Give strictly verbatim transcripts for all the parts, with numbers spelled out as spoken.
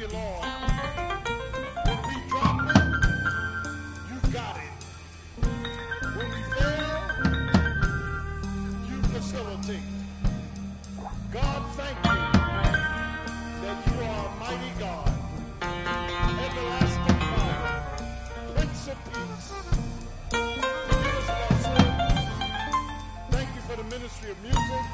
you, Lord. When we drop, you got it. When we fail, you facilitate. God, thank you that you are a mighty God, everlasting Father, Prince of Peace. Thank you for the ministry of music.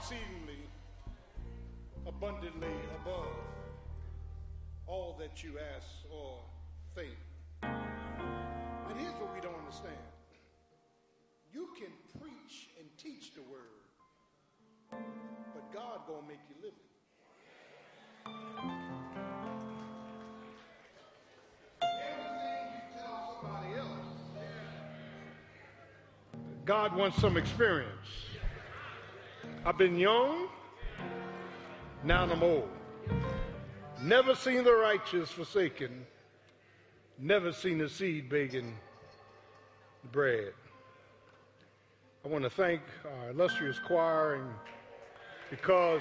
Exceedingly abundantly above all that you ask or think. And here's what we don't understand. You can preach and teach the word, but God gonna make you live it. Everything you tell somebody else, God wants some experience. I've been young, now I'm old. Never seen the righteous forsaken, never seen the seed begging the bread. I want to thank our illustrious choir, and because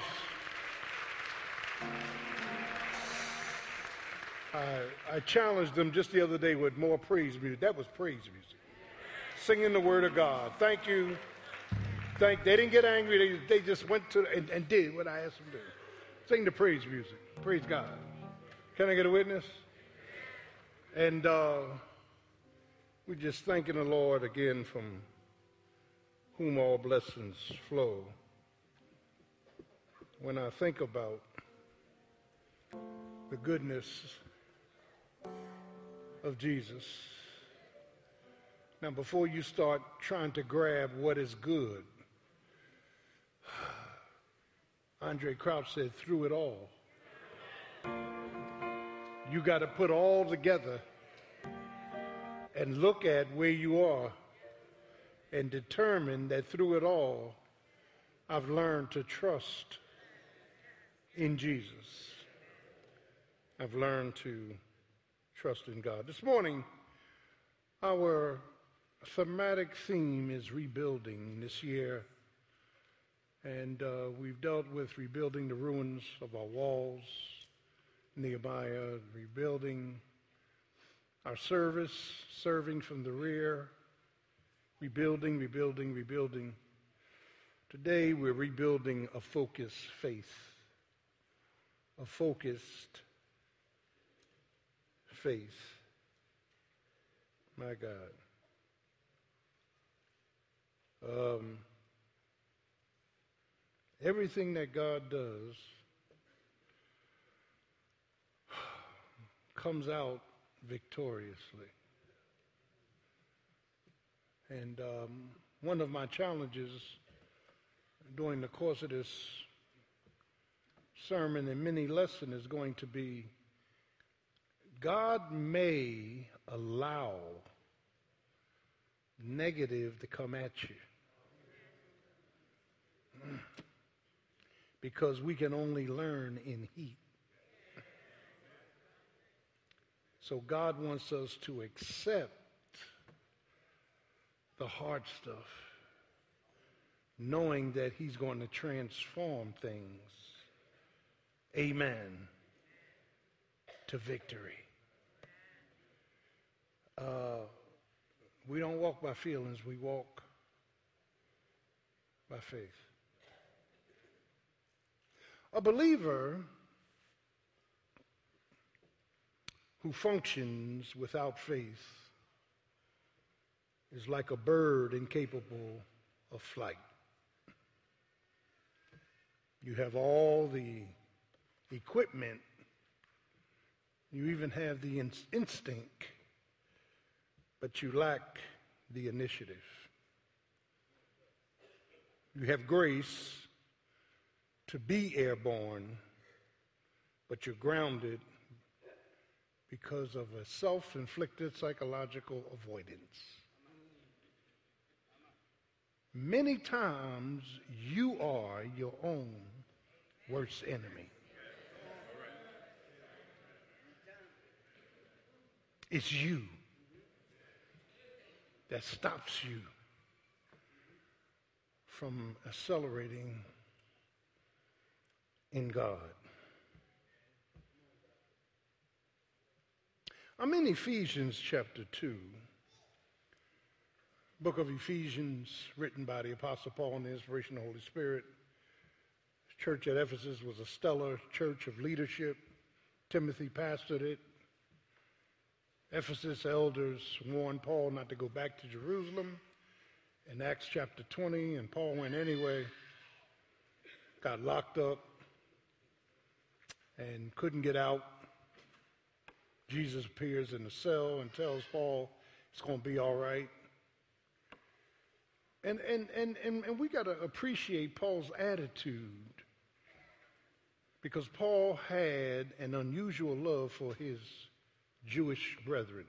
I, I challenged them just the other day with more praise music. That was praise music, singing the word of God. Thank you. Thank, they didn't get angry. They, they just went to and, and did what I asked them to do. Sing the praise music. Praise God. Can I get a witness? And uh, we're just thanking the Lord again, from whom all blessings flow. When I think about the goodness of Jesus. Now, before you start trying to grab what is good, Andre Crouch said, through it all, you got to put all together and look at where you are and determine that through it all, I've learned to trust in Jesus. I've learned to trust in God. This morning, our thematic theme is rebuilding this year. And uh, we've dealt with rebuilding the ruins of our walls, Nehemiah, rebuilding our service, serving from the rear, rebuilding, rebuilding, rebuilding. Today we're rebuilding a focused faith, a focused faith. My God. Um, Everything that God does comes out victoriously. And um, one of my challenges during the course of this sermon and mini lesson is going to be, God may allow negative to come at you because we can only learn in heat. So God wants us to accept the hard stuff, knowing that he's going to transform things, amen, to victory. Uh, we don't walk by feelings, we walk by faith. A believer who functions without faith is like a bird incapable of flight. You have all the equipment. You even have the in- instinct, but you lack the initiative. You have grace to be airborne, but you're grounded because of a self-inflicted psychological avoidance. Many times you are your own worst enemy. It's you that stops you from accelerating in God. I'm in Ephesians chapter two. Book of Ephesians, written by the Apostle Paul in the inspiration of the Holy Spirit. His church at Ephesus was a stellar church of leadership. Timothy pastored it. Ephesus elders warned Paul not to go back to Jerusalem in Acts chapter twenty, and Paul went anyway, got locked up, and couldn't get out. Jesus appears in the cell and tells Paul it's going to be all right. And and, and, and, and we got to appreciate Paul's attitude, because Paul had an unusual love for his Jewish brethren.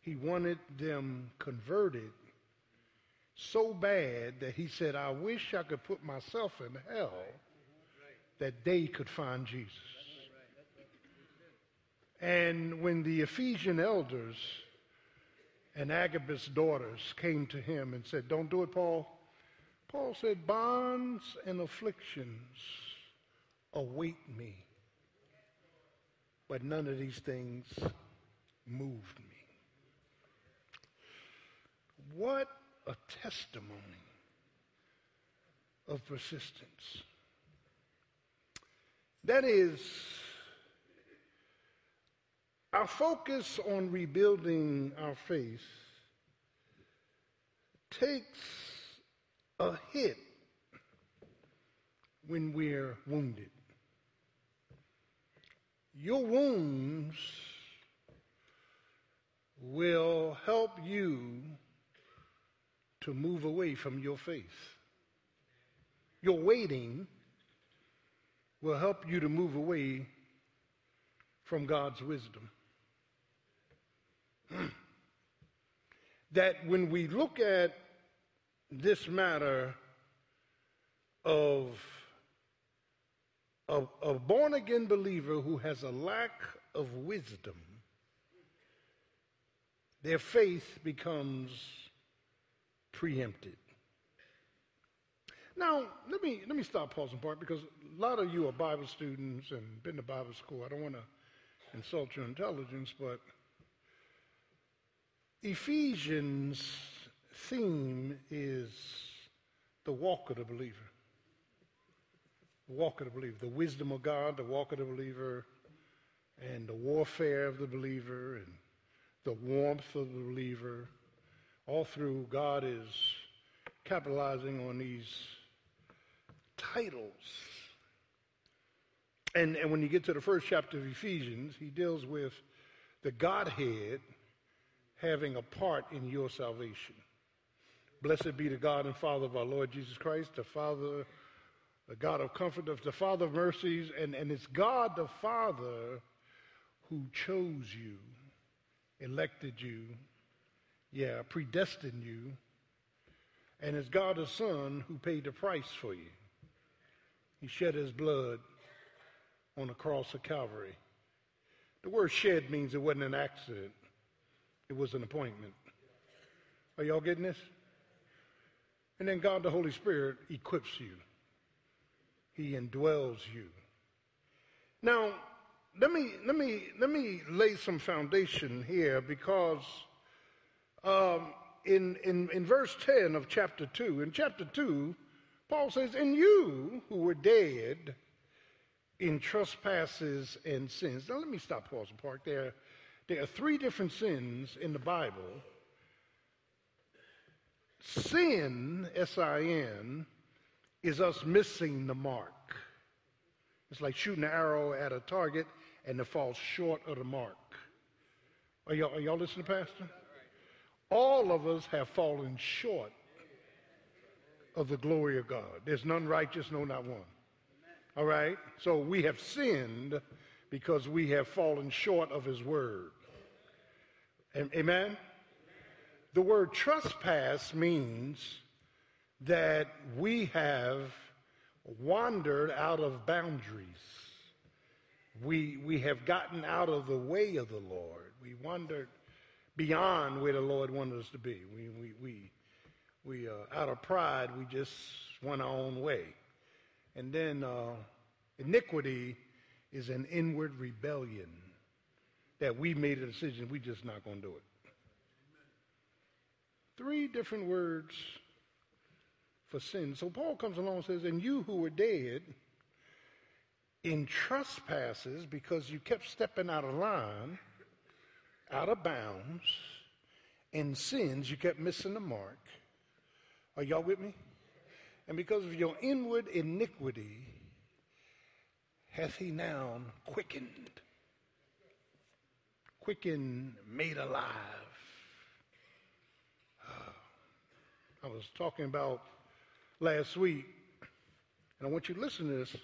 He wanted them converted so bad that he said, I wish I could put myself in hell that they could find Jesus. And when the Ephesian elders and Agabus' daughters came to him and said, don't do it, Paul. Paul said, bonds and afflictions await me, but none of these things moved me. What a testimony of persistence. That is, our focus on rebuilding our faith takes a hit when we're wounded. Your wounds will help you to move away from your faith. Your waiting will help you to move away from God's wisdom. That when we look at this matter of a, a born-again believer who has a lack of wisdom, their faith becomes preempted. Now, let me let me stop pausing part, because a lot of you are Bible students and been to Bible school. I don't want to insult your intelligence, but Ephesians' theme is the walk of the believer. The walk of the believer, the wisdom of God, the walk of the believer, and the warfare of the believer, and the warmth of the believer. All through, God is capitalizing on these titles. And, and when you get to the first chapter of Ephesians, he deals with the Godhead having a part in your salvation. Blessed be the God and Father of our Lord Jesus Christ, the Father, the God of comfort, the Father of mercies, and, and it's God the Father who chose you, elected you, yeah, predestined you, and it's God the Son who paid the price for you. He shed his blood on the cross of Calvary. The word shed means it wasn't an accident. It was an appointment. Are y'all getting this? And then God, the Holy Spirit, equips you. He indwells you. Now, let me let me let me lay some foundation here, because um, in in in verse ten of chapter two, in chapter two, Paul says, "And you who were dead in trespasses and sins." Now, let me stop, pause, and park there. There are three different sins in the Bible. Sin, S I N, is us missing the mark. It's like shooting an arrow at a target and it falls short of the mark. Are y'all, are y'all listening, Pastor? All of us have fallen short of the glory of God. There's none righteous, no, not one. All right? So we have sinned because we have fallen short of his word. Amen? The word trespass means that we have wandered out of boundaries. We, we have gotten out of the way of the Lord. We wandered beyond where the Lord wanted us to be. We, we, we, we uh, out of pride, we just went our own way. And then uh, iniquity is an inward rebellion that we made a decision, we just not going to do it. Three different words for sin. So Paul comes along and says, "And you who were dead in trespasses," because you kept stepping out of line, out of bounds, in sins, you kept missing the mark. Are y'all with me? "And because of your inward iniquity, hath he now quickened." Quickened, made alive. I was talking about last week, and I want you to listen to this.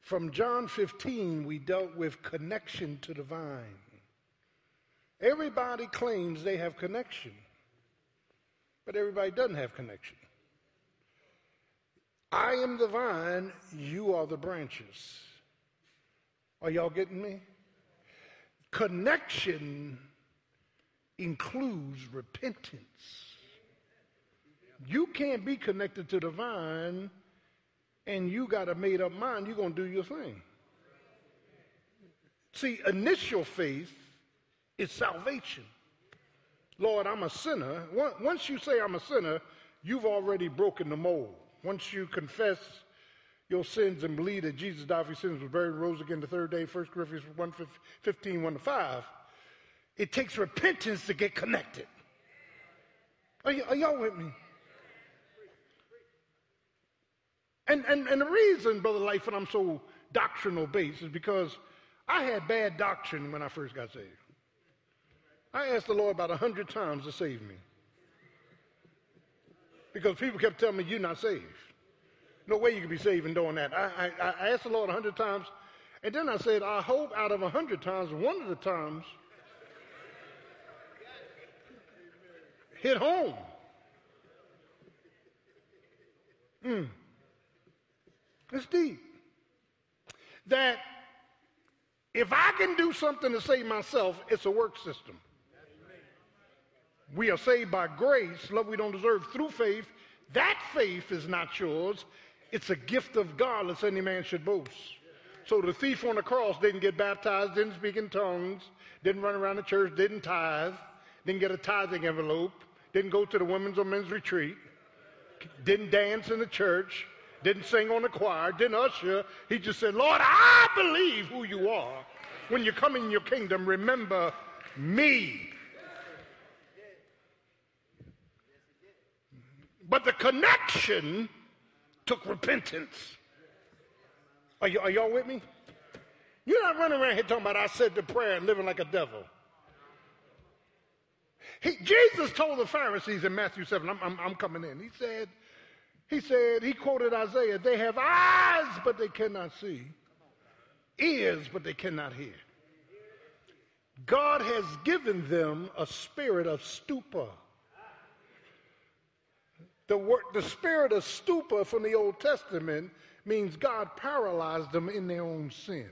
From John fifteen, we dealt with connection to the vine. Everybody claims they have connection, but everybody doesn't have connection. I am the vine, you are the branches. Are y'all getting me? Connection includes repentance. You can't be connected to the vine and you got a made up mind you're going to do your thing. See, initial faith is salvation. Lord, I'm a sinner. Once you say I'm a sinner, you've already broken the mold. Once you confess your sins and believe that Jesus died for your sins, was buried, rose again the third day, First Corinthians one fifteen, one to five, it takes repentance to get connected. Are, y- are y'all with me? And, and and the reason, Brother Life, that I'm so doctrinal based is because I had bad doctrine when I first got saved. I asked the Lord about a hundred times to save me, because people kept telling me, "You're not saved. No way you can be saved in doing that." I, I, I asked the Lord a hundred times, and then I said, "I hope out of a hundred times, one of the times hit home." Mm. It's deep. That if I can do something to save myself, it's a work system. We are saved by grace, love we don't deserve, through faith. That faith is not yours. It's a gift of God, lest any man should boast. So the thief on the cross didn't get baptized, didn't speak in tongues, didn't run around the church, didn't tithe, didn't get a tithing envelope, didn't go to the women's or men's retreat, didn't dance in the church, didn't sing on the choir, didn't usher. He just said, "Lord, I believe who you are. When you come in your kingdom, remember me." But the connection took repentance. Are, y- are y'all with me? You're not running around here talking about "I said the prayer" and living like a devil. He, Jesus told the Pharisees in Matthew seven, I'm, I'm, I'm coming in. He said, he said, he quoted Isaiah, they have eyes, but they cannot see. Ears, but they cannot hear. God has given them a spirit of stupor. The, word, the spirit of stupor from the Old Testament means God paralyzed them in their own sin.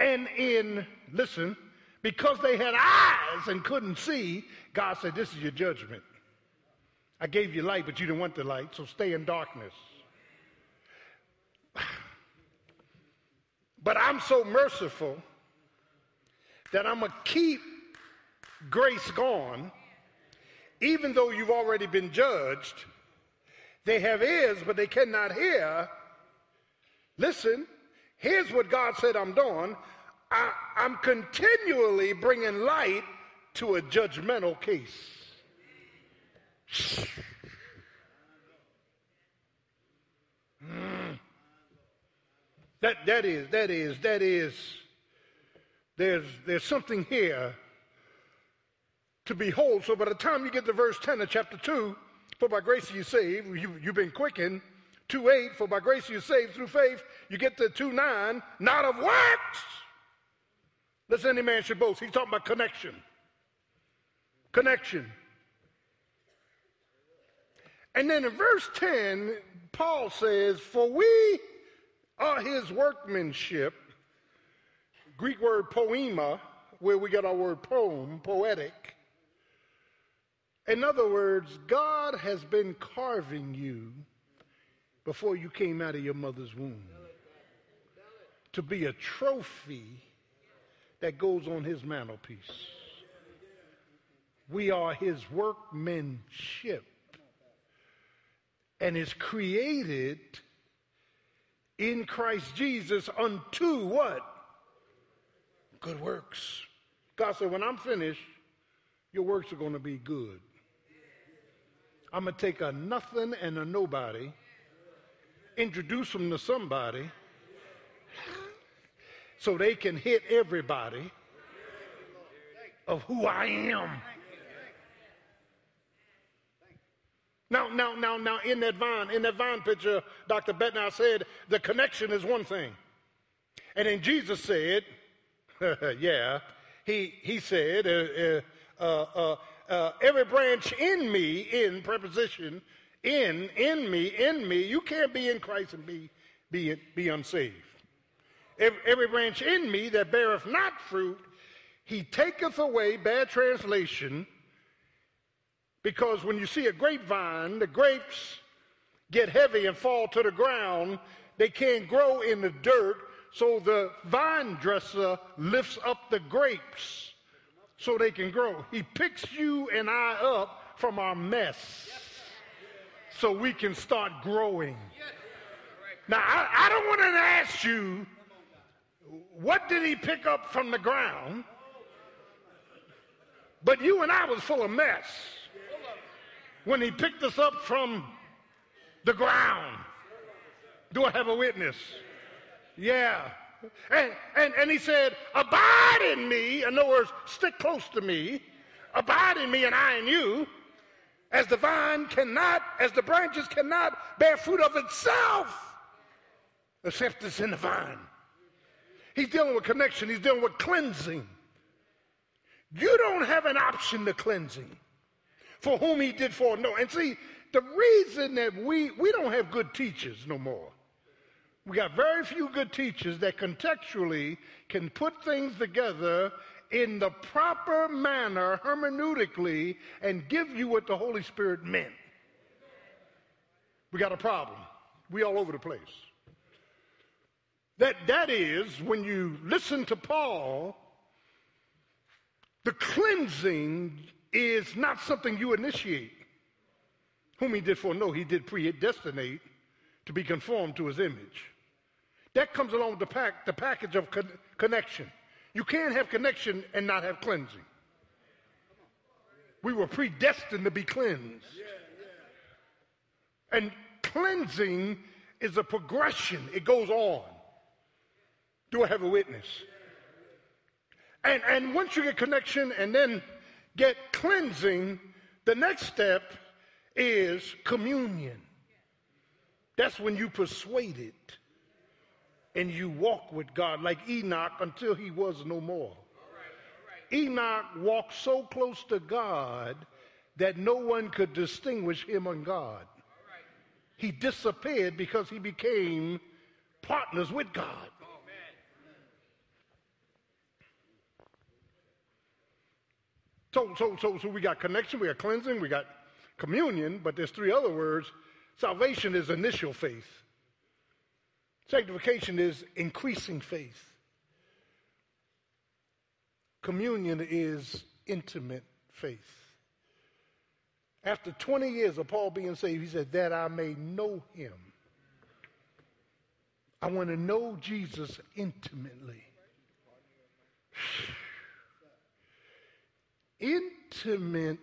And in, listen, because they had eyes and couldn't see, God said, this is your judgment. I gave you light, but you didn't want the light, so stay in darkness. But I'm so merciful that I'm going to keep grace gone, even though you've already been judged. They have ears, but they cannot hear. Listen, here's what God said I'm doing. I, I'm continually bringing light to a judgmental case. Mm. That, that is, that is, that is, there's, there's something here to behold. So by the time you get to verse ten of chapter two, for by grace you save, you, you've been quickened. two eight, for by grace you saved through faith. You get to two nine, not of works, lest any man should boast. He's talking about connection. Connection. And then in verse ten, Paul says, for we are his workmanship, Greek word poema, where we get our word poem, poetic. In other words, God has been carving you before you came out of your mother's womb to be a trophy that goes on his mantelpiece. We are his workmanship, and is created in Christ Jesus unto what? Good works. God said, when I'm finished, your works are going to be good. I'm going to take a nothing and a nobody, introduce them to somebody so they can hit everybody of who I am. Now, now, now, now, in that vine, in that vine picture, Doctor Bednar said the connection is one thing. And then Jesus said, yeah, he, he said, uh, uh, uh, uh, every branch in me, in preposition, In, in me, in me, you can't be in Christ and be be, be unsaved. Every, every branch in me that beareth not fruit, he taketh away, bad translation, because when you see a grapevine, the grapes get heavy and fall to the ground. They can't grow in the dirt, so the vine dresser lifts up the grapes so they can grow. He picks you and I up from our mess, so we can start growing. Now, I, I don't want to ask you, what did he pick up from the ground? But you and I was full of mess when he picked us up from the ground. Do I have a witness? Yeah. And, and, and he said, abide in me. In other words, stick close to me. Abide in me and I in you. As the vine cannot, as the branches cannot bear fruit of itself, except it's in the vine. He's dealing with connection. He's dealing with cleansing. You don't have an option to cleansing. For whom he did for no. And see, the reason that we, we don't have good teachers no more. We got very few good teachers that contextually can put things together in the proper manner, hermeneutically, and give you what the Holy Spirit meant. We got a problem. We all over the place. That, that is, when you listen to Paul, the cleansing is not something you initiate. Whom he did foreknow, he did predestinate to be conformed to his image. That comes along with the, pack, the package of con- connection. You can't have connection and not have cleansing. We were predestined to be cleansed. And cleansing is a progression. It goes on. Do I have a witness? And, and once you get connection and then get cleansing, the next step is communion. That's when you persuade it and you walk with God like Enoch until he was no more. Enoch walked so close to God that no one could distinguish him from God. He disappeared because he became partners with God. So, so, so, so we got connection, we got cleansing, we got communion, but there's three other words. Salvation is initial faith. Sanctification is increasing faith. Communion is intimate faith. After twenty years of Paul being saved, he said, that I may know him. I want to know Jesus intimately. Intimate,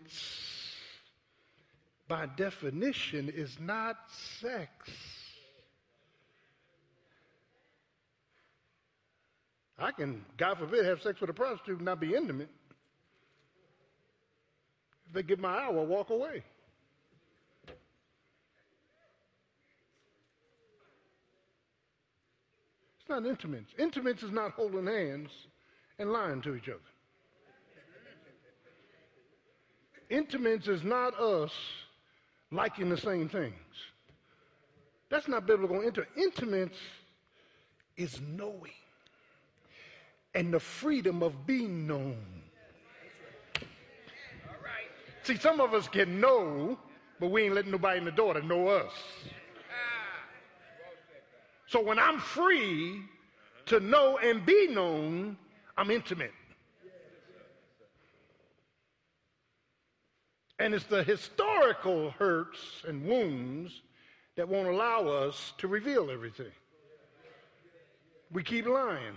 by definition, is not sex. I can, God forbid, have sex with a prostitute and not be intimate. If they give my hour, walk away. It's not intimate. Intimate is not holding hands and lying to each other. Intimate is not us liking the same things. That's not biblical. Intimate is knowing. And the freedom of being known. All right. See, some of us can know, but we ain't letting nobody in the door to know us. So when I'm free to know and be known, I'm intimate. And it's the historical hurts and wounds that won't allow us to reveal everything. We keep lying.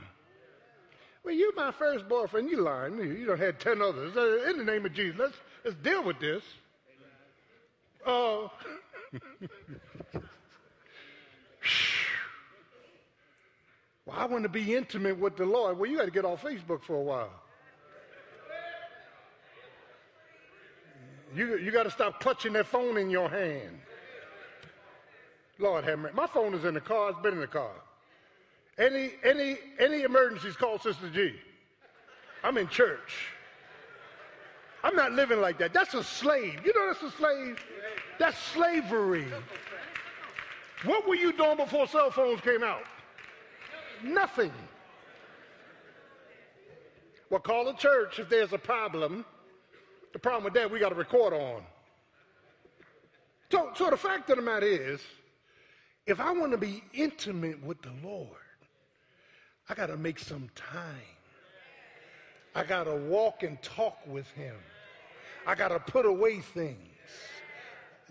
Well, you're my first boyfriend. You lying. You done had ten others. In the name of Jesus, let's, let's deal with this. Uh, well, I want to be intimate with the Lord. Well, you got to get off Facebook for a while. You, you got to stop clutching that phone in your hand. Lord have mercy. My phone is in the car. It's been in the car. Any, any, any emergencies, call Sister G. I'm in church. I'm not living like that. That's a slave. You know that's a slave? That's slavery. What were you doing before cell phones came out? Nothing. Well, call the church if there's a problem. The problem with that, we got to record on. So, so the fact of the matter is, if I want to be intimate with the Lord, I got to make some time. I got to walk and talk with him. I got to put away things.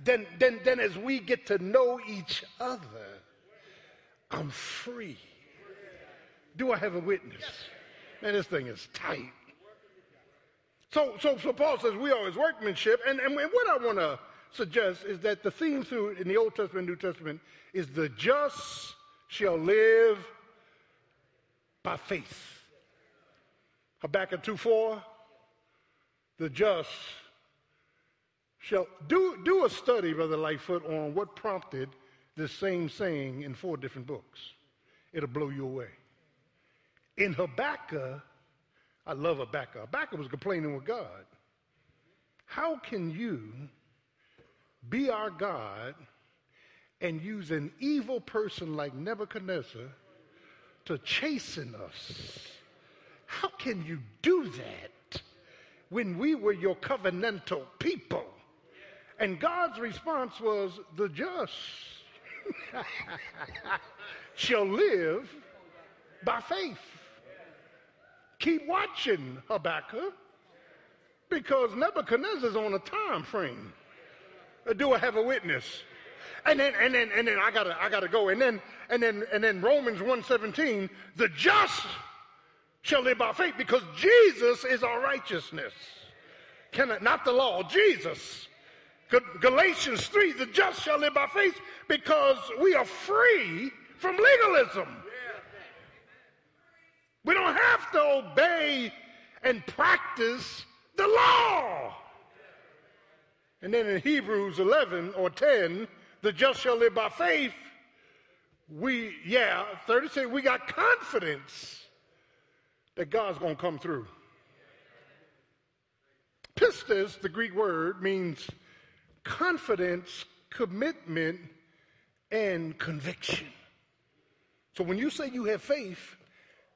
Then, then, then as we get to know each other, I'm free. Do I have a witness? Man, this thing is tight. So, so, so Paul says we are his workmanship, and, and what I want to suggest is that the theme through in the Old Testament and New Testament is the just shall live by faith. Habakkuk two four, the just shall... Do, do a study, Brother Lightfoot, on what prompted this same saying in four different books. It'll blow you away. In Habakkuk... I love Habakkuk. Habakkuk was complaining with God. How can you be our God and use an evil person like Nebuchadnezzar to chasten us? How can you do that when we were your covenantal people? And God's response was, the just shall live by faith. Keep watching, Habakkuk, because Nebuchadnezzar's on a time frame. Do I have a witness? And then, and then, and then I gotta, I gotta go. And then, and then, and then Romans one seventeen, the just shall live by faith, because Jesus is our righteousness. Can I, not the law, Jesus. Galatians three, the just shall live by faith, because we are free from legalism. We don't have to obey and practice the law. And then in Hebrews eleven or ten, the just shall live by faith. We, yeah, thirty-six, we got confidence that God's going to come through. Pistis, the Greek word, means confidence, commitment, and conviction. So when you say you have faith,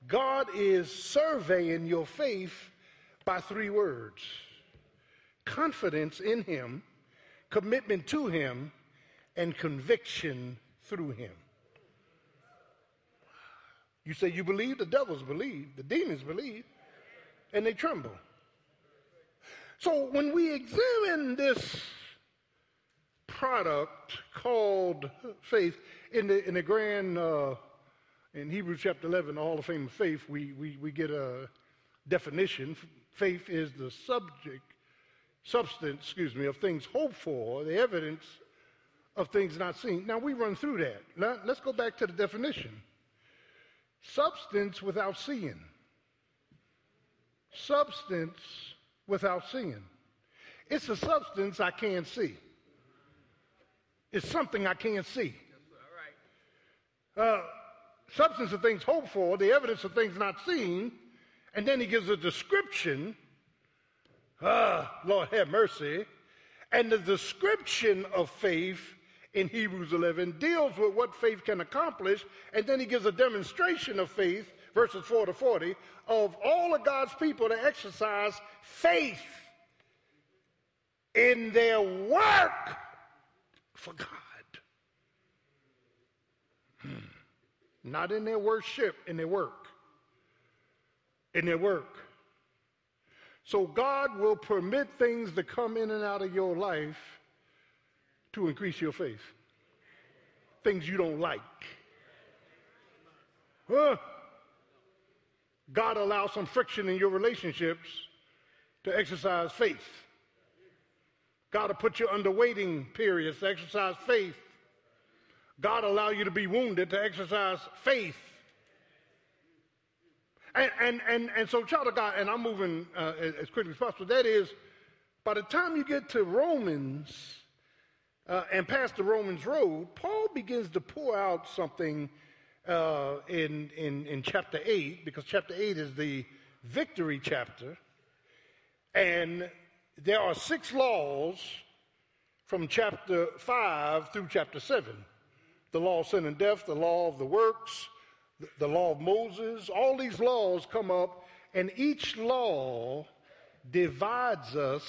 God is surveying your faith by three words: confidence in him, commitment to him, and conviction through him. You say you believe, the devils believe, the demons believe, and they tremble. So when we examine this product called faith in the in the grand uh, in Hebrews chapter eleven, the Hall of Fame of Faith, we we we get a definition. Faith is the subject substance, excuse me, of things hoped for, the evidence of things not seen. Now we run through that. Now let's go back to the definition. Substance without seeing. Substance without seeing. It's a substance I can't see. It's something I can't see. All right. Uh, substance of things hoped for, the evidence of things not seen, and then he gives a description. Ah, Lord have mercy. And the description of faith in Hebrews eleven deals with what faith can accomplish, and then he gives a demonstration of faith, verses four to forty, of all of God's people to exercise faith in their work for God. Hmm. Not in their worship, in their work. In their work. So God will permit things to come in and out of your life to increase your faith. Things you don't like. Huh. God allows some friction in your relationships to exercise faith. God will put you under waiting periods to exercise faith. God allow you to be wounded to exercise faith. And, and, and, and so, child of God, and I'm moving uh, as quickly as possible, that is, by the time you get to Romans uh, and past the Romans road, Paul begins to pour out something uh, in, in, in chapter eight, because chapter eight is the victory chapter. And there are six laws from chapter five through chapter seven. The law of sin and death, the law of the works, the law of Moses, all these laws come up, and each law divides us,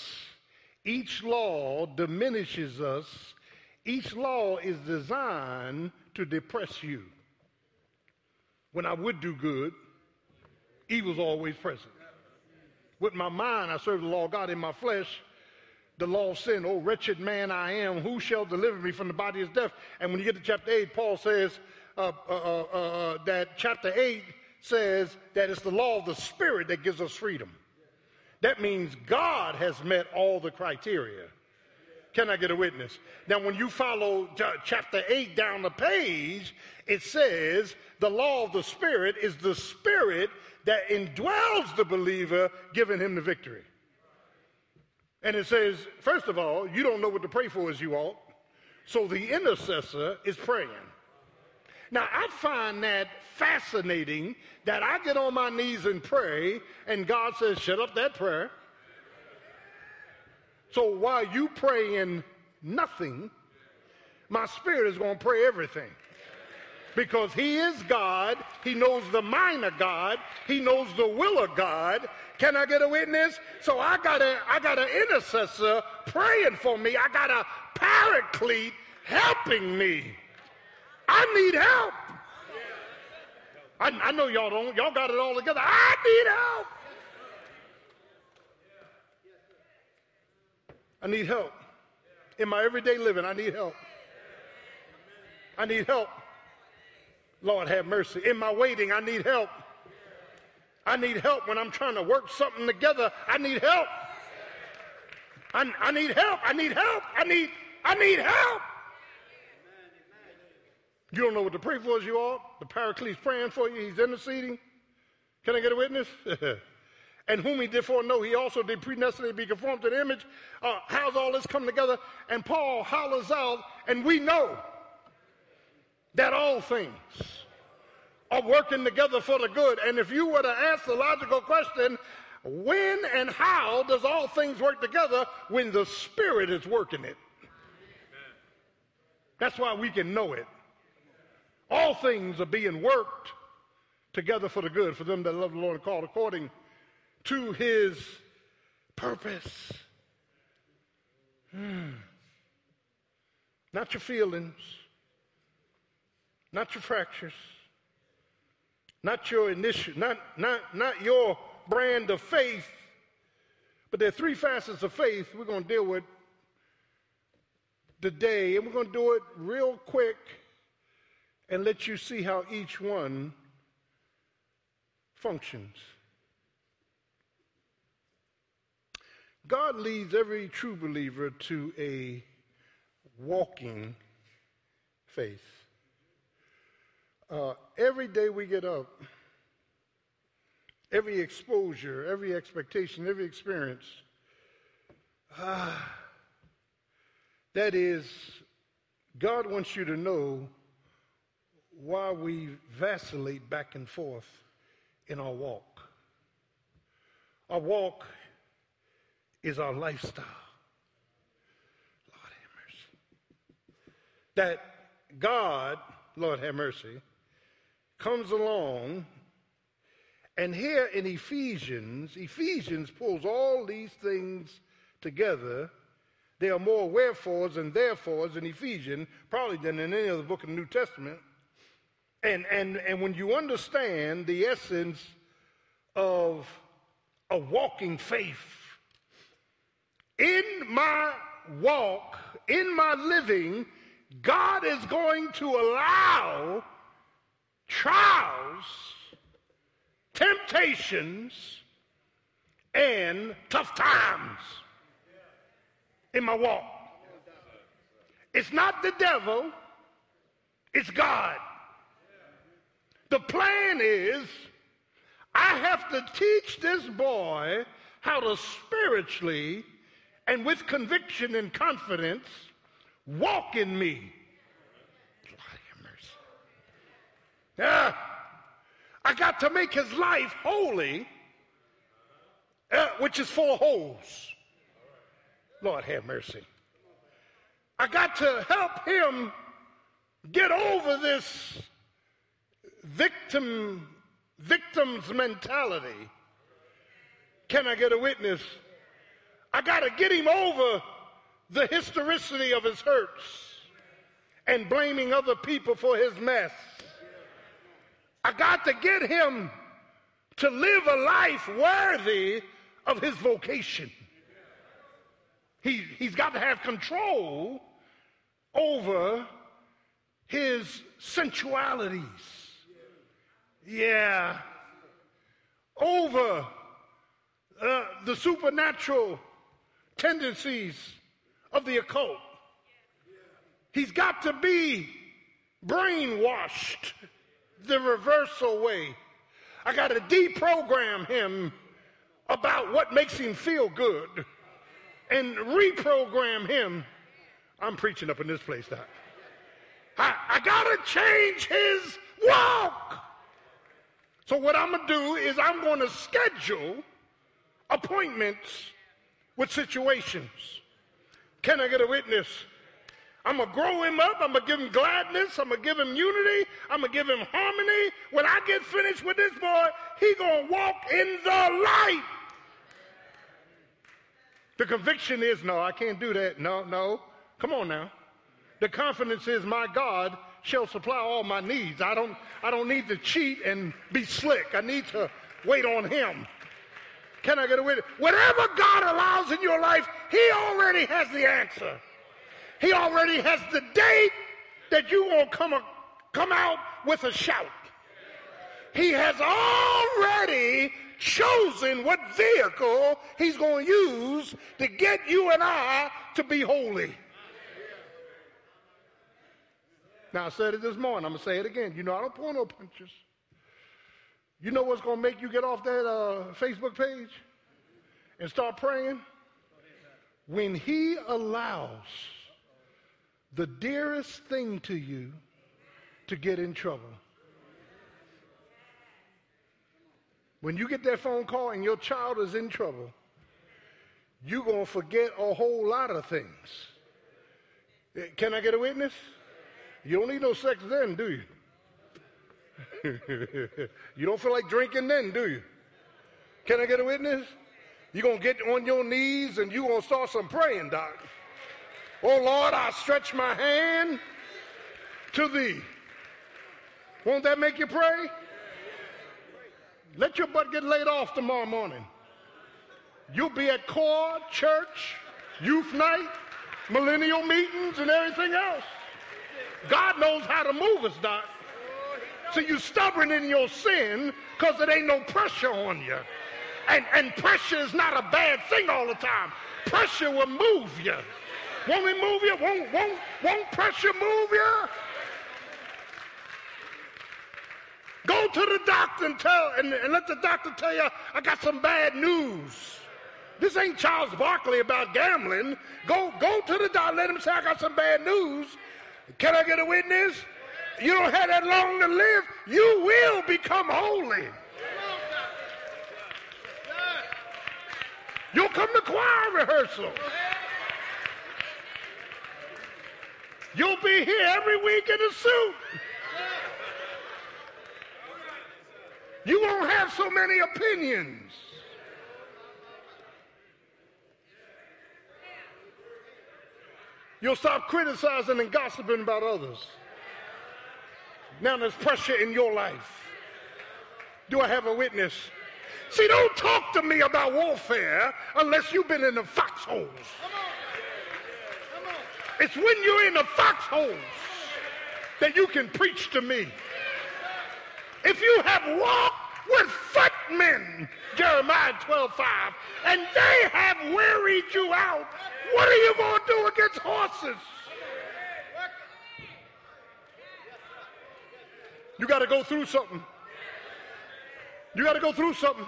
each law diminishes us, each law is designed to depress you. When I would do good, evil's always present. With my mind, I serve the law of God. In my flesh, the law of sin. Oh, wretched man I am, who shall deliver me from the body of death? And when you get to chapter eight, Paul says uh, uh, uh, uh, that chapter eight says that it's the law of the Spirit that gives us freedom. That means God has met all the criteria. Can I get a witness? Now, when you follow chapter eight down the page, it says the law of the Spirit is the Spirit that indwells the believer, giving him the victory. And it says, first of all, you don't know what to pray for as you ought, so the intercessor is praying. Now, I find that fascinating that I get on my knees and pray, and God says, shut up that prayer. So while you praying nothing, my spirit is going to pray everything. Because he is God, he knows the mind of God, he knows the will of God. Can I get a witness? So I got a, I got an intercessor praying for me. I got a paraclete helping me. I need help. I, I know y'all don't. Y'all got it all together. I need help. I need help. In my everyday living, I need help. I need help. Lord have mercy. In my waiting, I need help. I need help when I'm trying to work something together. I need help. I, I need help. I need help. I need I need help. You don't know what to pray for as you are. The paraclete's praying for you. He's interceding. Can I get a witness? And whom he did foreknow, he also did predestinate to be conformed to the image. Uh, how's all this come together? And Paul hollers out, and we know that all things are working together for the good. And if you were to ask the logical question, when and how does all things work together? When the Spirit is working it. That's why we can know it. All things are being worked together for the good, for them that love the Lord and called according to his purpose. Hmm. Not your feelings, not your fractures, not your initial, not, not, not your brand of faith, but there are three facets of faith we're going to deal with today, and we're going to do it real quick and let you see how each one functions. God leads every true believer to a walking faith. Uh, every day we get up, every exposure, every expectation, every experience, uh, that is, God wants you to know why we vacillate back and forth in our walk. Our walk is our lifestyle. Lord have mercy. That God, Lord have mercy, comes along, and here in Ephesians, Ephesians pulls all these things together. There are more wherefores and therefores in Ephesians probably than in any other book in the New Testament. And, and, and when you understand the essence of a walking faith, in my walk, in my living, God is going to allow trials, temptations, and tough times in my walk. It's not the devil, it's God. The plan is I have to teach this boy how to spiritually and with conviction and confidence walk in me. Lord have mercy. Yeah. I got to make his life holy, uh, which is full of holes. Lord have mercy. I got to help him get over this victim, victim's mentality. Can I get a witness? I got to get him over the historicity of his hurts and blaming other people for his mess. I got to get him to live a life worthy of his vocation. He, he's got to have control over his sensualities. Yeah. Over uh, the supernatural tendencies of the occult. He's got to be brainwashed the reversal way. I got to deprogram him about what makes him feel good and reprogram him. I'm preaching up in this place, Doc. I, I got to change his walk. So what I'm going to do is I'm going to schedule appointments with situations. Can I get a witness? I'm going to grow him up. I'm going to give him gladness. I'm going to give him unity. I'm going to give him harmony. When I get finished with this boy, he's going to walk in the light. The conviction is, no, I can't do that. No, no. Come on now. The confidence is, my God shall supply all my needs. I don't, I don't need to cheat and be slick. I need to wait on him. Can I get a witness? Whatever God allows in your life, he already has the answer. He already has the date that you won't come, a, come out with a shout. He has already chosen what vehicle he's going to use to get you and I to be holy. Now, I said it this morning. I'm going to say it again. You know, I don't pull no punches. You know what's going to make you get off that uh, Facebook page and start praying? When he allows the dearest thing to you to get in trouble. When you get that phone call and your child is in trouble, you're going to forget a whole lot of things. Can I get a witness? You don't need no sex then, do you? You don't feel like drinking then, do you? Can I get a witness? You're going to get on your knees and you're going to start some praying, Doc. Oh, Lord, I stretch my hand to thee. Won't that make you pray? Let your butt get laid off tomorrow morning. You'll be at core, church, youth night, millennial meetings, and everything else. God knows how to move us, Doc. So you're stubborn in your sin because it ain't no pressure on you. And, and pressure is not a bad thing all the time. Pressure will move you. Won't it move you? Won't, won't, won't pressure move you? Go to the doctor and tell, and, and let the doctor tell you, I got some bad news. This ain't Charles Barkley about gambling. Go, go to the doctor, let him say, I got some bad news. Can I get a witness? You don't have that long to live. You will become holy. You'll come to choir rehearsal. You'll be here every week in a suit. You won't have so many opinions. You'll stop criticizing and gossiping about others. Now there's pressure in your life. Do I have a witness? See, don't talk to me about warfare unless you've been in the foxholes. It's when you're in the foxholes that you can preach to me. If you have walked with footmen, Jeremiah twelve five, and they have wearied you out, what are you going to do against horses? You got to go through something. You got to go through something.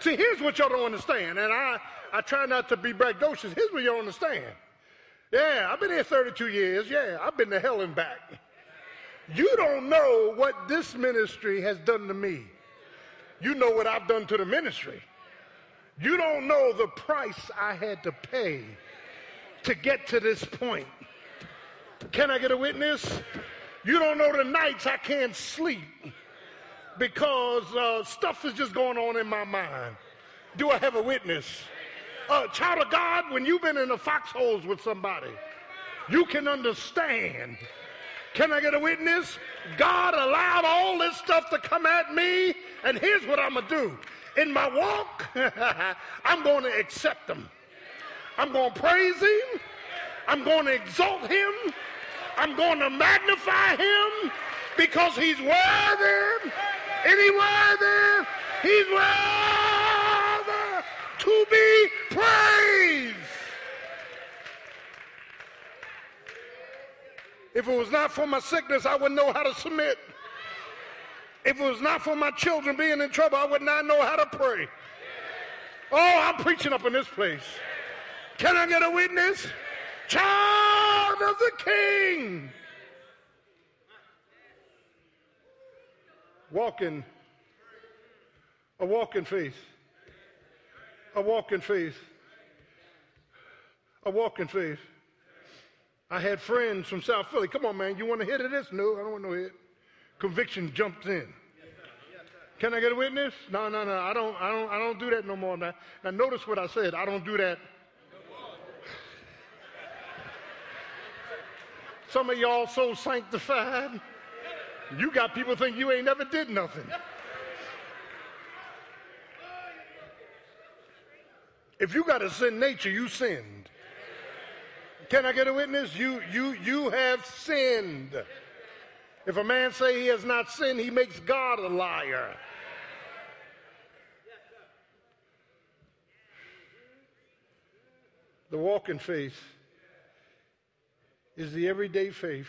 See, here's what y'all don't understand, and I, I try not to be braggadocious. Here's what y'all understand. Yeah, I've been here thirty-two years. Yeah, I've been to hell and back. You don't know what this ministry has done to me. You know what I've done to the ministry. You don't know the price I had to pay to get to this point. Can I get a witness? You don't know the nights I can't sleep because uh, stuff is just going on in my mind. Do I have a witness? Uh, child of God, when you've been in the foxholes with somebody, you can understand. Can I get a witness? God allowed all this stuff to come at me, and here's what I'm going to do. In my walk, I'm going to accept him. I'm going to praise him. I'm going to exalt him. I'm going to magnify him because he's worthy. Is he worthy? He's worthy to be praised. If it was not for my sickness, I wouldn't know how to submit. If it was not for my children being in trouble, I would not know how to pray. Oh, I'm preaching up in this place. Can I get a witness? Child of the King. Walking. A walking faith. A walking faith. A walking faith. I had friends from South Philly. Come on, man. You want to hit of this? No, I don't want no hit. Conviction jumped in. Yes, sir. Yes, sir. Can I get a witness? No, no, no. I don't, I don't, I don't do that no more. Now, now notice what I said. I don't do that. Some of y'all so sanctified. You got people think you ain't never did nothing. If you got a sin nature, you sinned. Can I get a witness? You, you, you have sinned. If a man say he has not sinned, he makes God a liar. The walking faith is the everyday faith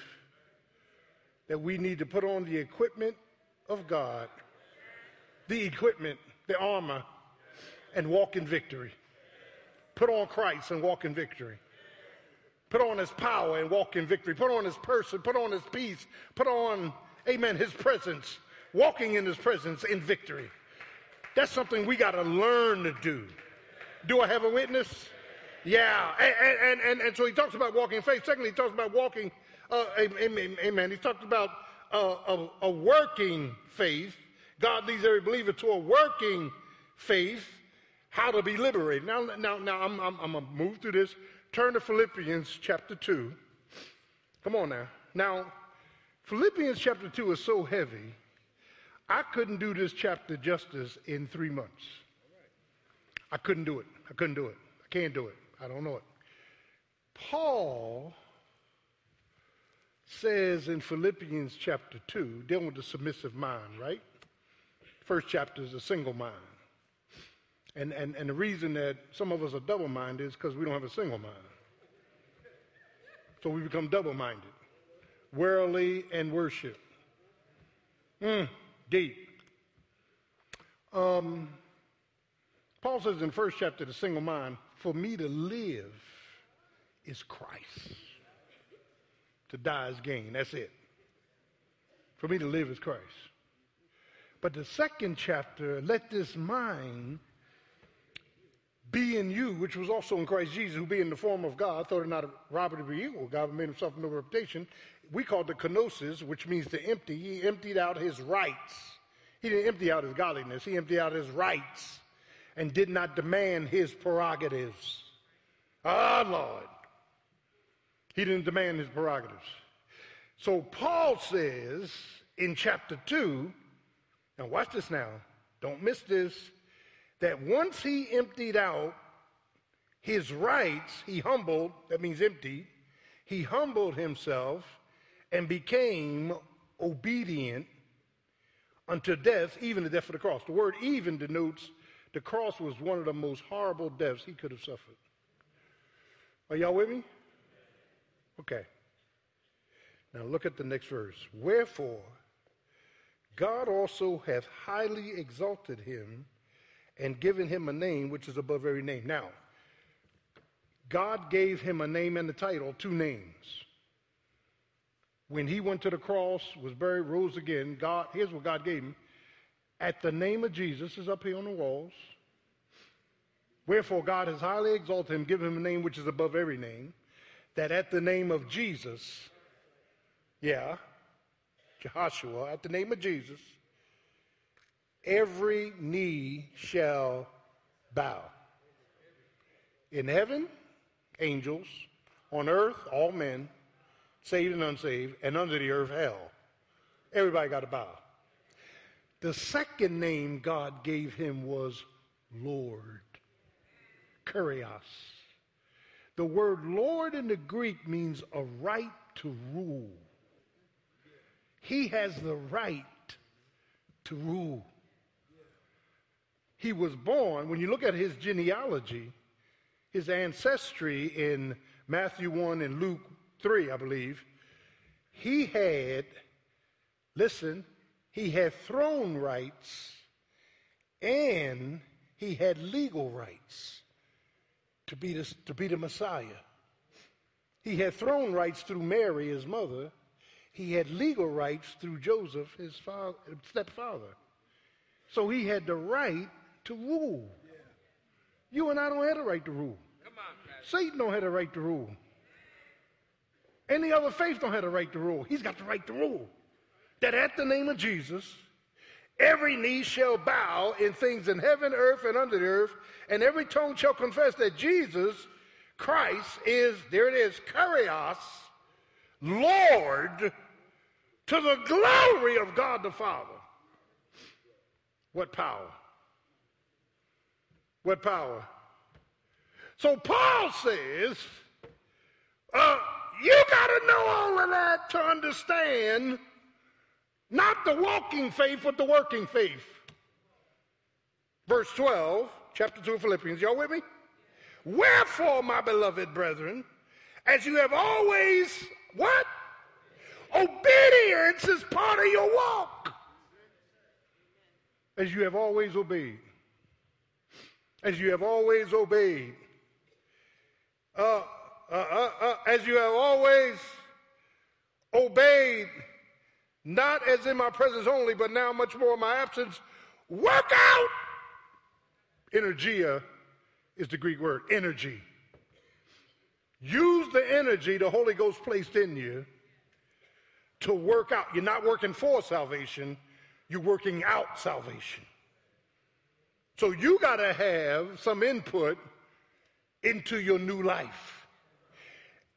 that we need to put on the equipment of God the equipment, the armor, and walk in victory. Put on Christ and walk in victory. Put on his power and walk in victory. Put on his person. Put on his peace. Put on, amen, his presence. Walking in his presence in victory. That's something we got to learn to do. Do I have a witness? Yeah. And, and, and, and so he talks about walking in faith. Secondly, he talks about walking, uh, amen, amen. He talked about uh, a, a working faith. God leads every believer to a working faith. How to be liberated. Now, now, now I'm, I'm, I'm going to move through this. Turn to Philippians chapter two. Come on now. Now, Philippians chapter two is so heavy, I couldn't do this chapter justice in three months. I couldn't do it. I couldn't do it. I can't do it. I don't know it. Paul says in Philippians chapter two, dealing with the submissive mind, right? First chapter is the single mind. And, and, and the reason that some of us are double-minded is because we don't have a single mind. So we become double-minded. Worldly and worship. Mm, deep. Um, Paul says in the first chapter of the single mind, for me to live is Christ. To die is gain. That's it. For me to live is Christ. But the second chapter, let this mind be in you, which was also in Christ Jesus, who being in the form of God, thought it not robbery to be equal. God made himself no reputation. We call it the kenosis, which means to empty. He emptied out his rights. He didn't empty out his godliness. He emptied out his rights and did not demand his prerogatives. Ah, Lord. He didn't demand his prerogatives. So Paul says in chapter two, now watch this now. Don't miss this. That once he emptied out his rights, he humbled, that means empty, he humbled himself and became obedient unto death, even the death of the cross. The word even denotes the cross was one of the most horrible deaths he could have suffered. Are y'all with me? Okay. Now look at the next verse. Wherefore, God also hath highly exalted him and given him a name which is above every name. Now, God gave him a name and a title, two names. When he went to the cross, was buried, rose again, God, here's what God gave him. At the name of Jesus, is up here on the walls. Wherefore God has highly exalted him, given him a name which is above every name, that at the name of Jesus, yeah, Jehoshua, at the name of Jesus, every knee shall bow. In heaven, angels. On earth, all men, saved and unsaved. And under the earth, hell. Everybody got to bow. The second name God gave him was Lord. Kurios. The word Lord in the Greek means a right to rule. He has the right to rule. He was born, when you look at his genealogy, his ancestry in Matthew one and Luke three, I believe, he had, listen, he had throne rights and he had legal rights to be the, to be the Messiah. He had throne rights through Mary, his mother. He had legal rights through Joseph, his father, stepfather. So he had the right to rule. You and I don't have the right to rule. Come on, Satan don't have the right to rule. Any other faith don't have the right to rule. He's got the right to rule. That at the name of Jesus, every knee shall bow in things in heaven, earth, and under the earth, and every tongue shall confess that Jesus Christ is, there it is, Kurios, Lord, to the glory of God the Father. What power? What power? So Paul says, uh, you got to know all of that to understand not the walking faith, but the working faith. Verse twelve, chapter two of Philippians. Y'all with me? Wherefore, my beloved brethren, as you have always, what? Obedience is part of your walk. as you have always obeyed. As you have always obeyed. Uh, uh, uh, uh, as you have always obeyed, not as in my presence only, but now much more in my absence. Work out. Energia is the Greek word, energy. Use the energy the Holy Ghost placed in you to work out. You're not working for salvation, you're working out salvation. So you got to have some input into your new life.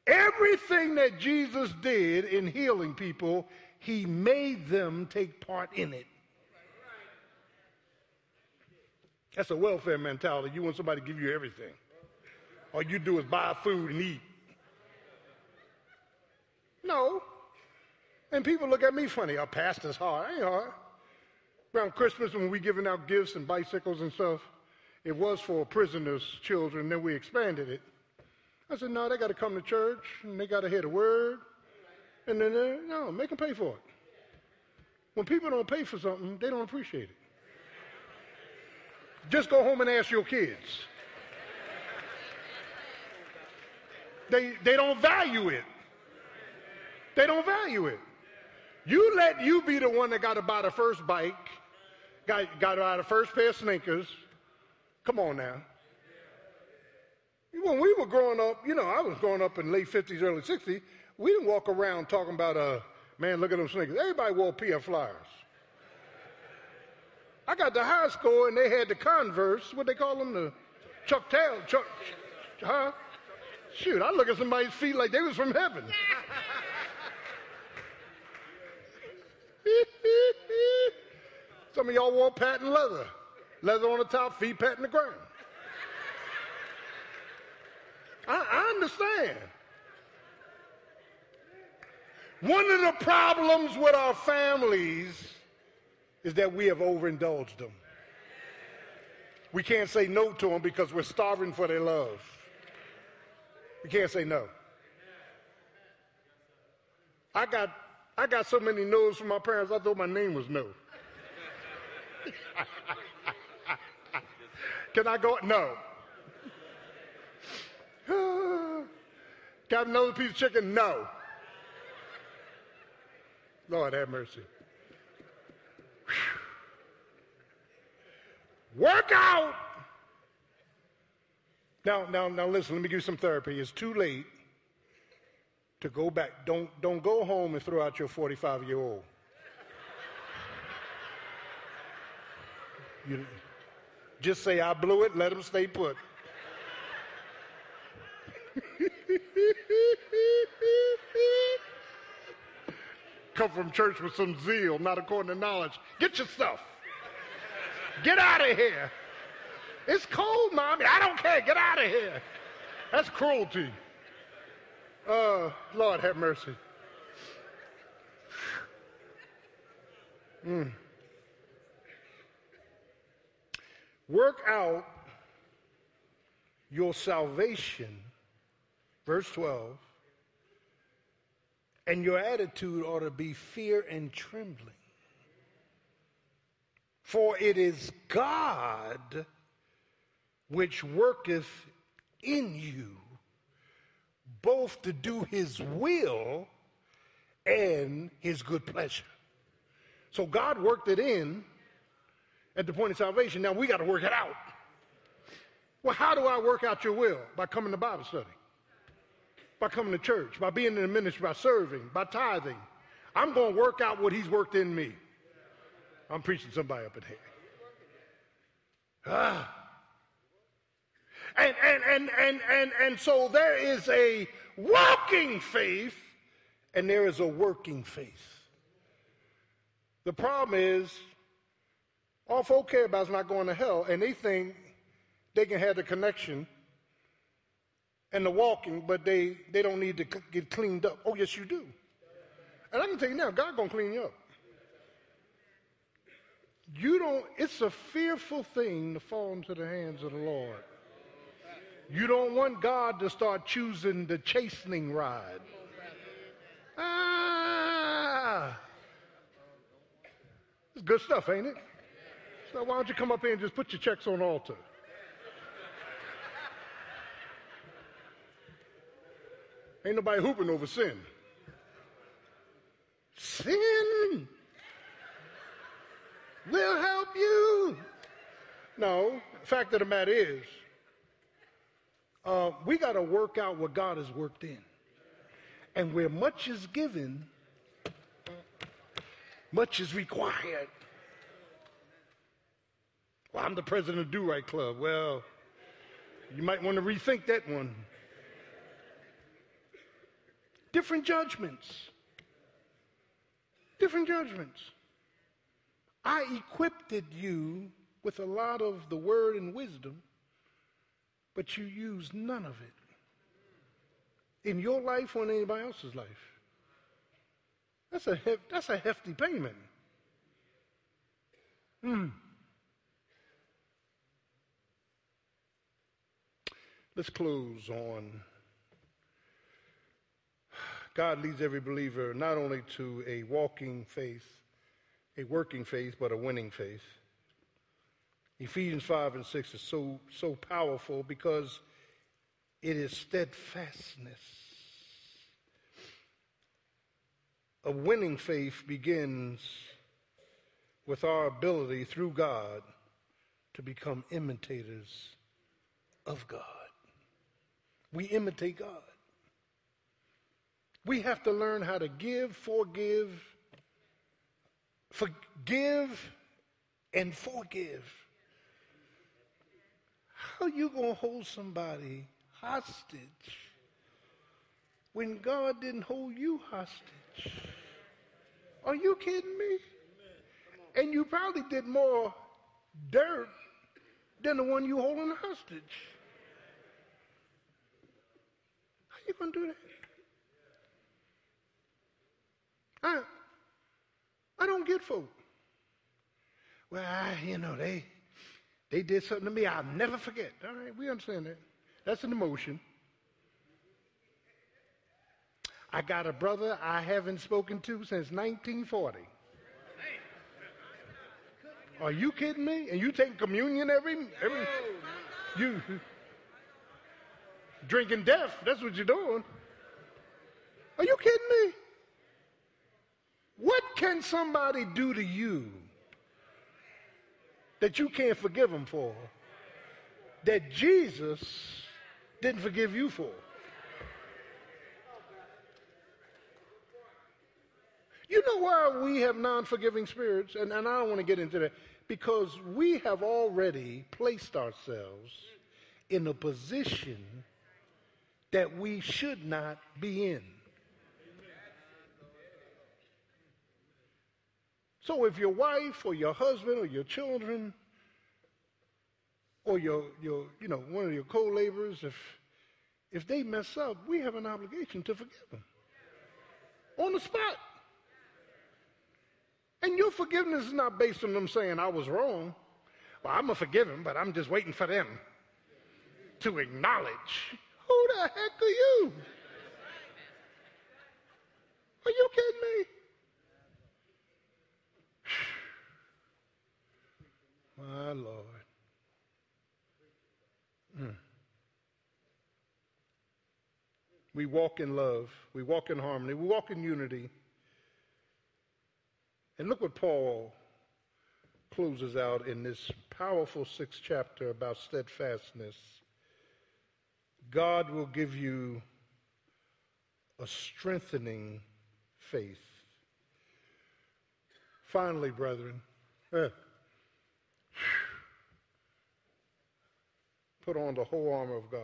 Everything that Jesus did in healing people, he made them take part in it. That's a welfare mentality. You want somebody to give you everything. All you do is buy food and eat. No. And people look at me funny. Our pastor's hard. I ain't hard. Around Christmas when we giving out gifts and bicycles and stuff, it was for prisoners' children, and then we expanded it. I said, no, they got to come to church, and they got to hear the word. And then, no, make them pay for it. When people don't pay for something, they don't appreciate it. Just go home and ask your kids. They, they don't value it. They don't value it. You let you be the one that got to buy the first bike, got, got to buy the first pair of sneakers. Come on now. When we were growing up, you know, I was growing up in late fifties, early sixties. We didn't walk around talking about, uh, man, look at them sneakers. Everybody wore P F Flyers. I got to high school and they had the Converse. What they call them? The Chuck Tail. Chuck, huh? Shoot, I look at somebody's feet like they was from heaven. Some of y'all wore patent leather. Leather on the top, feet patent the ground. I, I understand. One of the problems with our families is that we have overindulged them. We can't say no to them because we're starving for their love. We can't say no. I got, I got so many no's from my parents, I thought my name was no. Can I go? No. Got another piece of chicken? No. Lord have mercy. Work out. Now, now, now listen, let me give you some therapy. It's too late to go back. Don't, don't go home and throw out your forty-five-year-old. You just say, I blew it, let him stay put. Come from church with some zeal, not according to knowledge. Get your stuff. Get out of here. It's cold, Mommy. I don't care. Get out of here. That's cruelty. Uh, Lord have mercy. Mm. Work out your salvation, verse twelve, and your attitude ought to be fear and trembling. For it is God which worketh in you both to do his will and his good pleasure. So God worked it in at the point of salvation. Now we got to work it out. Well, how do I work out your will? By coming to Bible study, by coming to church, by being in the ministry, by serving, by tithing. I'm going to work out what he's worked in me. I'm preaching somebody up in here. Ah. And, and, and, and, and, and so there is a walking faith and there is a working faith. The problem is all folk care about is not going to hell, and they think they can have the connection and the walking, but they, they don't need to get cleaned up. Oh, yes, you do. And I can tell you now, God's going to clean you up. You don't, it's a fearful thing to fall into the hands of the Lord. You don't want God to start choosing the chastening rod. Ah! It's good stuff, ain't it? It's Now, why don't you come up here and just put your checks on the altar? Ain't nobody hooping over sin. Sin will help you. No, the fact of the matter is, uh, we got to work out what God has worked in. And where much is given, much is required. Well, I'm the president of Do Right Club. Well, you might want to rethink that one. Different judgments. Different judgments. I equipped you with a lot of the word and wisdom, but you use none of it in your life or in anybody else's life. That's a hef- that's a hefty payment. Mm. Let's close on. God leads every believer not only to a walking faith, a working faith, but a winning faith. Ephesians five and six is so, so powerful because it is steadfastness. A winning faith begins with our ability through God to become imitators of God. We imitate God. We have to learn how to give, forgive, forgive, and forgive. How you gonna hold somebody hostage when God didn't hold you hostage? Are you kidding me? And you probably did more dirt than the one you holding hostage. How you gonna do that? I, I don't get folk. Well, I, you know, they they did something to me I'll never forget. All right, we understand that. That's an emotion. I got a brother I haven't spoken to since nineteen forty. Are you kidding me? And you take communion every every you drinking death. That's what you're doing. Are you kidding me? What can somebody do to you that you can't forgive them for, that Jesus didn't forgive you for? You know why we have non-forgiving spirits? And, and I don't want to get into that. Because we have already placed ourselves in a position that we should not be in. So if your wife or your husband or your children or your, your you know, one of your co-laborers, if, if they mess up, we have an obligation to forgive them on the spot. And your forgiveness is not based on them saying, I was wrong. Well, I'm going to forgive him, but I'm just waiting for them to acknowledge. Who the heck are you? Are you kidding me? My Lord. Mm. We walk in love. We walk in harmony. We walk in unity. And look what Paul closes out in this powerful sixth chapter about steadfastness. God will give you a strengthening faith. Finally, brethren, eh, put on the whole armor of God.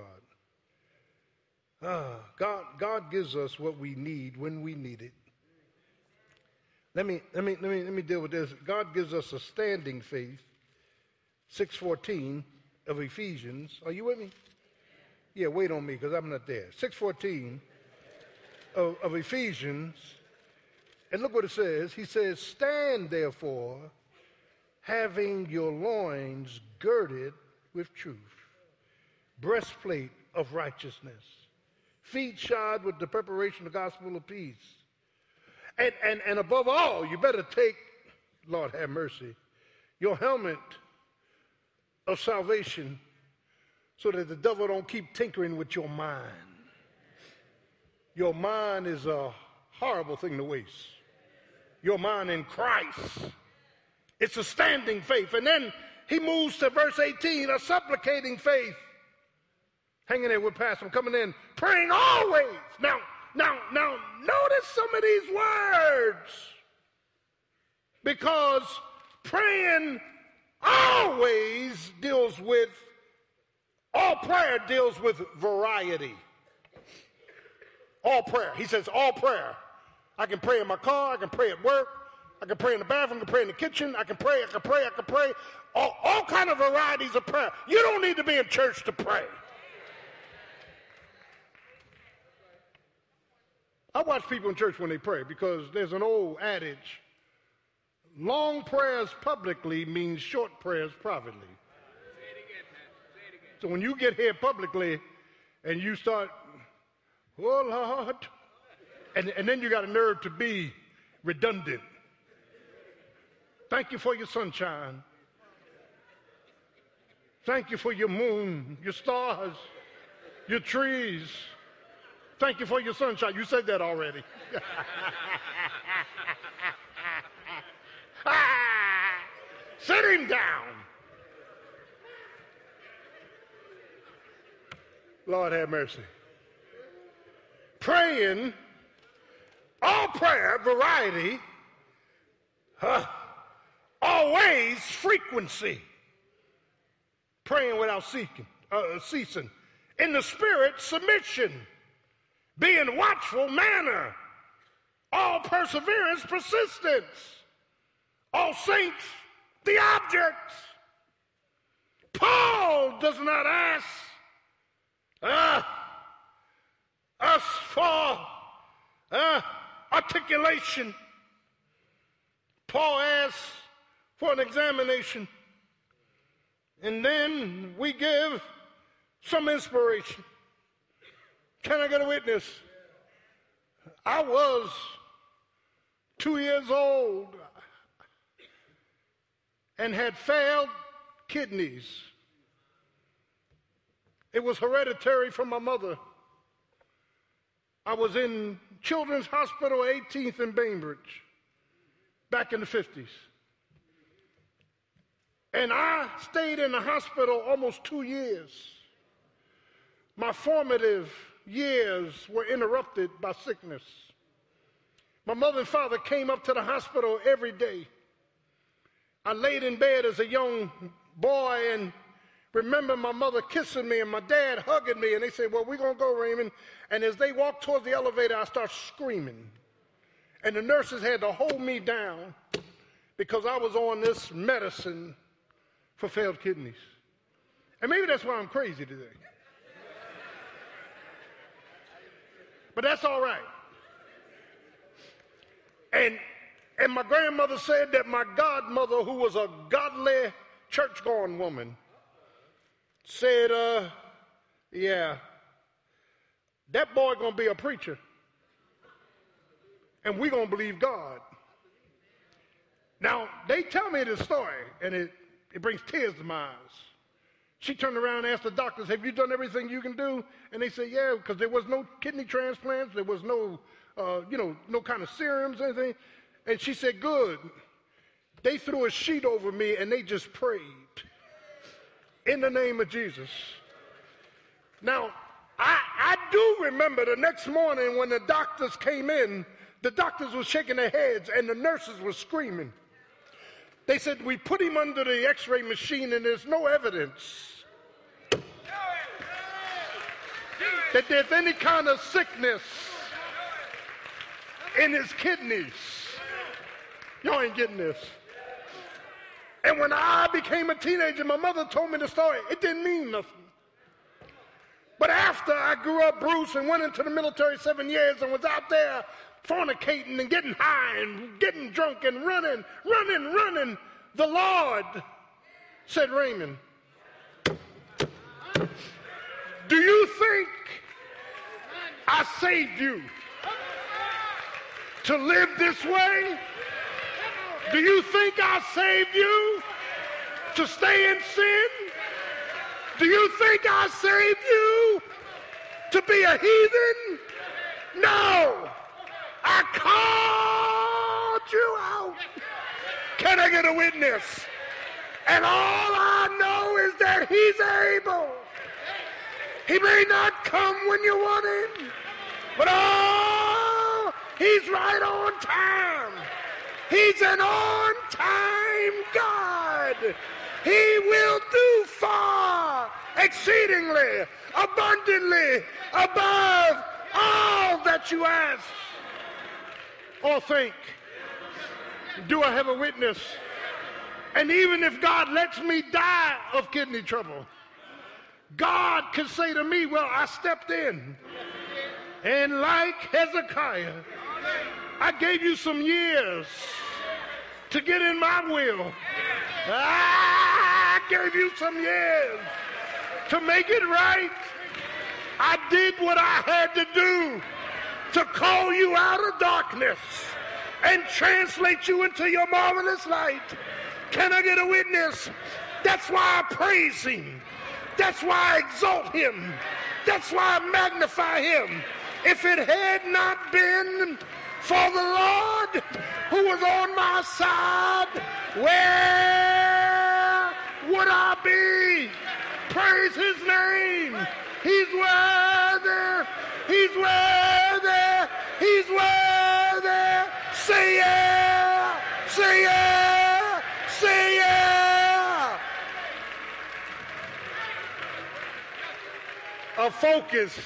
Ah, God, God gives us what we need when we need it. Let me let me let me let me deal with this. God gives us a standing faith. six fourteen of Ephesians. Are you with me? Yeah, wait on me because I'm not there. six fourteen of, of Ephesians. And look what it says. He says, "Stand therefore, having your loins girded with truth, breastplate of righteousness, feet shod with the preparation of the gospel of peace." And, and, and above all, you better take, Lord have mercy, your helmet of salvation so that the devil don't keep tinkering with your mind. Your mind is a horrible thing to waste. Your mind in Christ. It's a standing faith. And then he moves to verse eighteen, a supplicating faith. Hanging there with Pastor, I'm coming in, praying always. Now, now, now, notice some of these words. Because praying always deals with, all prayer deals with variety. All prayer. He says all prayer. I can pray in my car. I can pray at work. I can pray in the bathroom. I can pray in the kitchen. I can pray. I can pray. I can pray. All, all kind of varieties of prayer. You don't need to be in church to pray. I watch people in church when they pray because there's an old adage, long prayers publicly means short prayers privately. Say it again, man. Say it again. So when you get here publicly and you start, oh, Lord, and, and then you got a nerve to be redundant. Thank you for your sunshine. Thank you for your moon, your stars, your trees. Thank you for your sunshine. You said that already. ah, sit him down. Lord have mercy. Praying, all prayer, variety, huh, always frequency. Praying without seeking, uh, ceasing. In the spirit, submission. Being watchful manner, all perseverance, persistence, all saints, the objects. Paul does not ask uh, us for uh, articulation. Paul asks for an examination, and then we give some inspiration. Can I get a witness? I was two years old and had failed kidneys. It was hereditary from my mother. I was in Children's Hospital eighteenth in Bainbridge back in the fifties. And I stayed in the hospital almost two years. My formative years were interrupted by sickness. My mother and father came up to the hospital every day. I laid in bed as a young boy and remember my mother kissing me and my dad hugging me, and they said, well, we're going to go, Raymond. And as they walked towards the elevator, I started screaming. And the nurses had to hold me down because I was on this medicine for failed kidneys. And maybe that's why I'm crazy today. But that's all right. And, and my grandmother said that my godmother, who was a godly church-going woman, said, uh, yeah, that boy going to be a preacher, and we're going to believe God. Now, they tell me this story, and it, it brings tears to my eyes. She turned around and asked the doctors, have you done everything you can do? And they said, yeah, because there was no kidney transplants. There was no, uh, you know, no kind of serums or anything. And she said, good. They threw a sheet over me, and they just prayed in the name of Jesus. Now, I, I do remember the next morning when the doctors came in, the doctors were shaking their heads, and the nurses were screaming. They said, we put him under the x-ray machine and there's no evidence that there's any kind of sickness in his kidneys. Y'all ain't getting this. And when I became a teenager, my mother told me the story. It didn't mean nothing. But after I grew up, Bruce, and went into the military seven years and was out there fornicating and getting high and getting drunk and running, running, running. The Lord said, Raymond, do you think I saved you to live this way? Do you think I saved you to stay in sin? Do you think I saved you to be a heathen? No. I called you out. Can I get a witness? And all I know is that he's able. He may not come when you want him, but oh, he's right on time. He's an on-time God. He will do far, exceedingly, abundantly, above all that you ask or think. Do I have a witness? And even if God lets me die of kidney trouble, God could say to me, well, I stepped in. And like Hezekiah, I gave you some years to get in my will. I gave you some years to make it right. I did what I had to do to call you out of darkness and translate you into your marvelous light. Can I get a witness? That's why I praise him. That's why I exalt him. That's why I magnify him. If it had not been for the Lord who was on my side, where would I be? Praise his name. He's worthy. He's worthy. He's worthy. Say yeah. Say yeah. Say yeah. A focused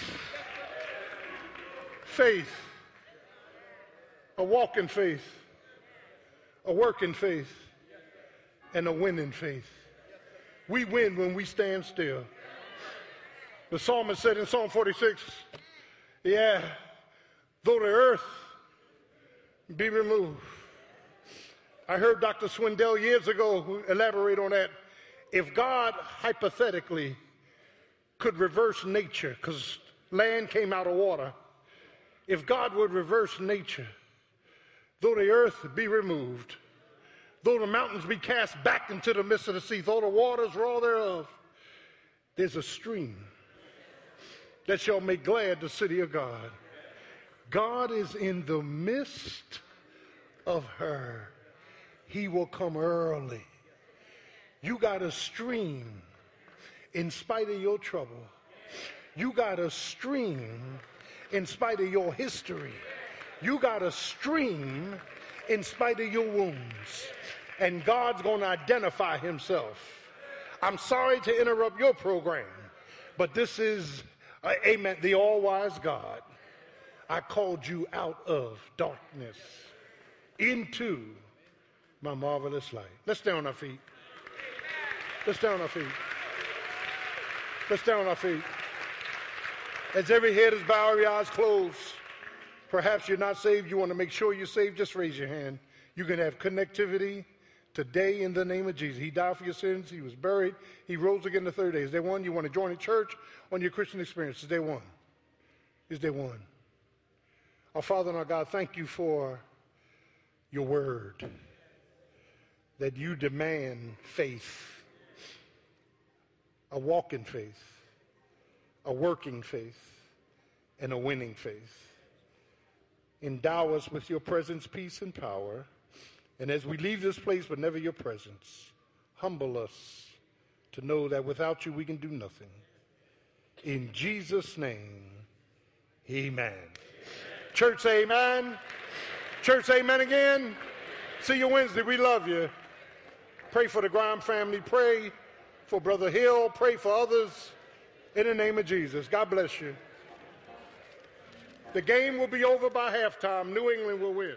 faith, a walk in faith, a work in faith, and a win in faith. We win when we stand still. The psalmist said in Psalm forty-six, yeah, though the earth be removed. I heard Doctor Swindell years ago elaborate on that. If God hypothetically could reverse nature, because land came out of water, if God would reverse nature, though the earth be removed, though the mountains be cast back into the midst of the sea, though the waters roar thereof, there's a stream that shall make glad the city of God. God is in the midst of her. He will come early. You got a stream in spite of your trouble. You got a stream in spite of your history. You got a stream in spite of your wounds. And God's going to identify himself. I'm sorry to interrupt your program, but this is, uh, amen, the all-wise God. I called you out of darkness into my marvelous light. Let's stay on our feet. Let's stay on our feet. Let's stay on our feet. As every head is bowed, every eyes closed. Perhaps you're not saved. You want to make sure you're saved. Just raise your hand. You can have connectivity today in the name of Jesus. He died for your sins. He was buried. He rose again the third day. Is there one? You want to join a church on your Christian experience? Is there one? Is there one? Our Father and our God, thank you for your word, that you demand faith, a walk in faith, a working faith, and a winning faith. Endow us with your presence, peace, and power. And as we leave this place, but never your presence, humble us to know that without you, we can do nothing. In Jesus' name, amen. Church, say amen. Church, say amen again. See you Wednesday. We love you. Pray for the Grime family. Pray for Brother Hill. Pray for others in the name of Jesus. God bless you. The game will be over by halftime. New England will win.